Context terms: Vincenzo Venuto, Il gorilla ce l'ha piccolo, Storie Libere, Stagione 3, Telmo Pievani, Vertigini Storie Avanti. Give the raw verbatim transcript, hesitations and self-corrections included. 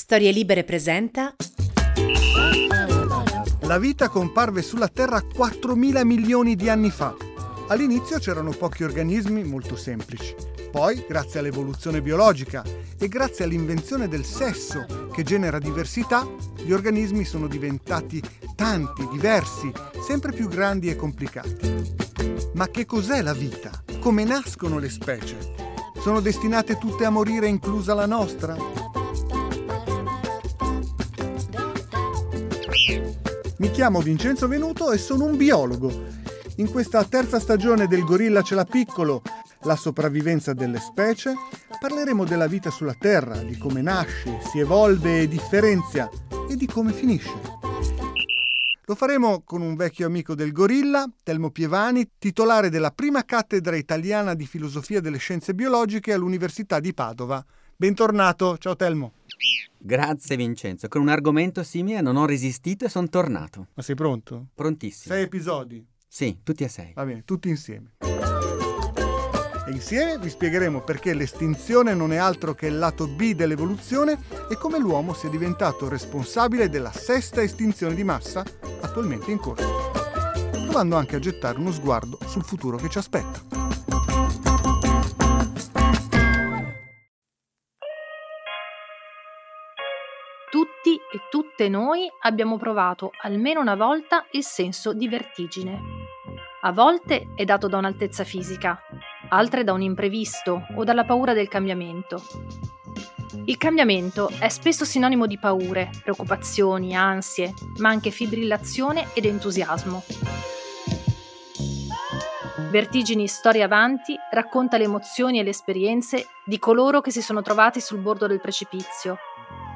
Storie Libere presenta. La vita comparve sulla Terra quattromila milioni di anni fa. All'inizio c'erano pochi organismi molto semplici. Poi, grazie all'evoluzione biologica e grazie all'invenzione del sesso che genera diversità, gli organismi sono diventati tanti, diversi, sempre più grandi e complicati. Ma che cos'è la vita? Come nascono le specie? Sono destinate tutte a morire, inclusa la nostra? Mi chiamo Vincenzo Venuto e sono un biologo. In questa terza stagione del Gorilla ce l'ha piccolo, la sopravvivenza delle specie, parleremo della vita sulla Terra, di come nasce, si evolve e differenzia e di come finisce. Lo faremo con un vecchio amico del gorilla, Telmo Pievani, titolare della prima cattedra italiana di filosofia delle scienze biologiche all'Università di Padova. Bentornato, ciao Telmo. Grazie Vincenzo, con un argomento simile non ho resistito e sono tornato. Ma sei pronto? Prontissimo. Sei episodi? Sì, tutti e sei. Va bene, tutti insieme. E insieme vi spiegheremo perché l'estinzione non è altro che il lato B dell'evoluzione e come l'uomo sia diventato responsabile della sesta estinzione di massa attualmente in corso, provando anche a gettare uno sguardo sul futuro che ci aspetta. Tutti e tutte noi abbiamo provato almeno una volta il senso di vertigine. A volte è dato da un'altezza fisica, altre da un imprevisto o dalla paura del cambiamento. Il cambiamento è spesso sinonimo di paure, preoccupazioni, ansie, ma anche fibrillazione ed entusiasmo. Vertigini Storie Avanti racconta le emozioni e le esperienze di coloro che si sono trovati sul bordo del precipizio,